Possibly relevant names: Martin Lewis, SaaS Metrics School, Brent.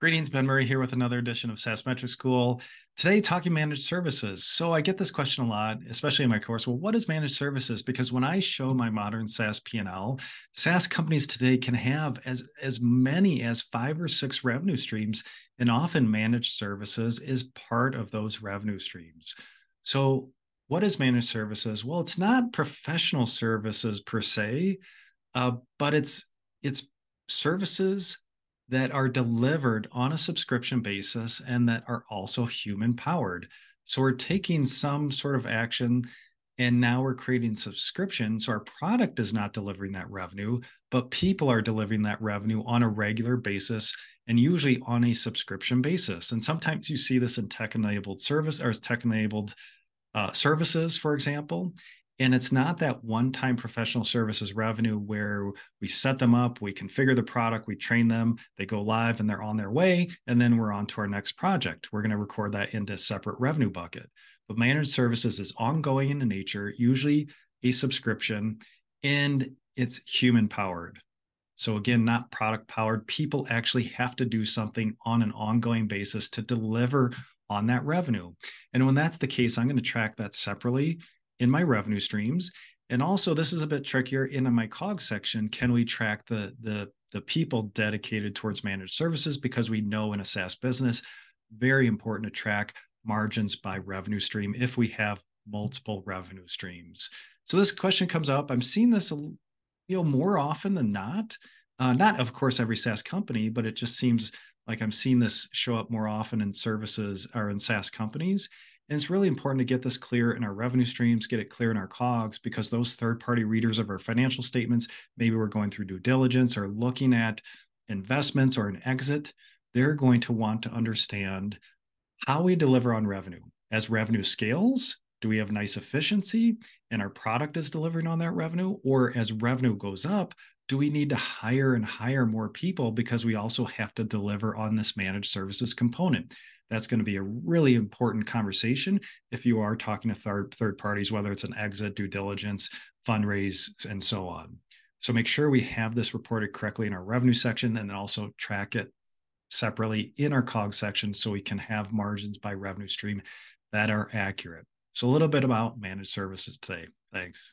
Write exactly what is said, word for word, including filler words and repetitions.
Greetings, Ben Murray here with another edition of SaaS Metrics School. Today, talking managed services. So I get this question a lot, especially in my course. Well, what is managed services? Because when I show my modern SaaS P and L, SaaS companies today can have as, as many as five or six revenue streams, and often managed services is part of those revenue streams. So what is managed services? Well, it's not professional services per se, uh, but it's it's services that are delivered on a subscription basis and that are also human powered. So we're taking some sort of action and now we're creating subscription. So our product is not delivering that revenue, but people are delivering that revenue on a regular basis and usually on a subscription basis. And sometimes you see this in tech-enabled service or tech-enabled uh, services, for example. And it's not that one-time professional services revenue where we set them up, we configure the product, we train them, they go live and they're on their way, and then we're on to our next project. We're going to record that into a separate revenue bucket. But managed services is ongoing in nature, usually a subscription, and it's human-powered. So again, not product-powered. People actually have to do something on an ongoing basis to deliver on that revenue. And when that's the case, I'm going to track that separately in my revenue streams. And also, this is a bit trickier in my C O G section. Can we track the, the, the people dedicated towards managed services? Because we know in a SaaS business, very important to track margins by revenue stream if we have multiple revenue streams. So this question comes up. I'm seeing this, you know, more often than not. Uh, not, of course, every SaaS company, but it just seems like I'm seeing this show up more often in services or in SaaS companies. And it's really important to get this clear in our revenue streams, get it clear in our C O Gs, because those third-party readers of our financial statements, maybe we're going through due diligence or looking at investments or an exit, they're going to want to understand how we deliver on revenue. As revenue scales, do we have nice efficiency and our product is delivering on that revenue? Or as revenue goes up, do we need to hire and hire more people because we also have to deliver on this managed services component? That's going to be a really important conversation if you are talking to third, third parties, whether it's an exit, due diligence, fundraise, and so on. So make sure we have this reported correctly in our revenue section and then also track it separately in our C O G section so we can have margins by revenue stream that are accurate. So a little bit about managed services today. Thanks.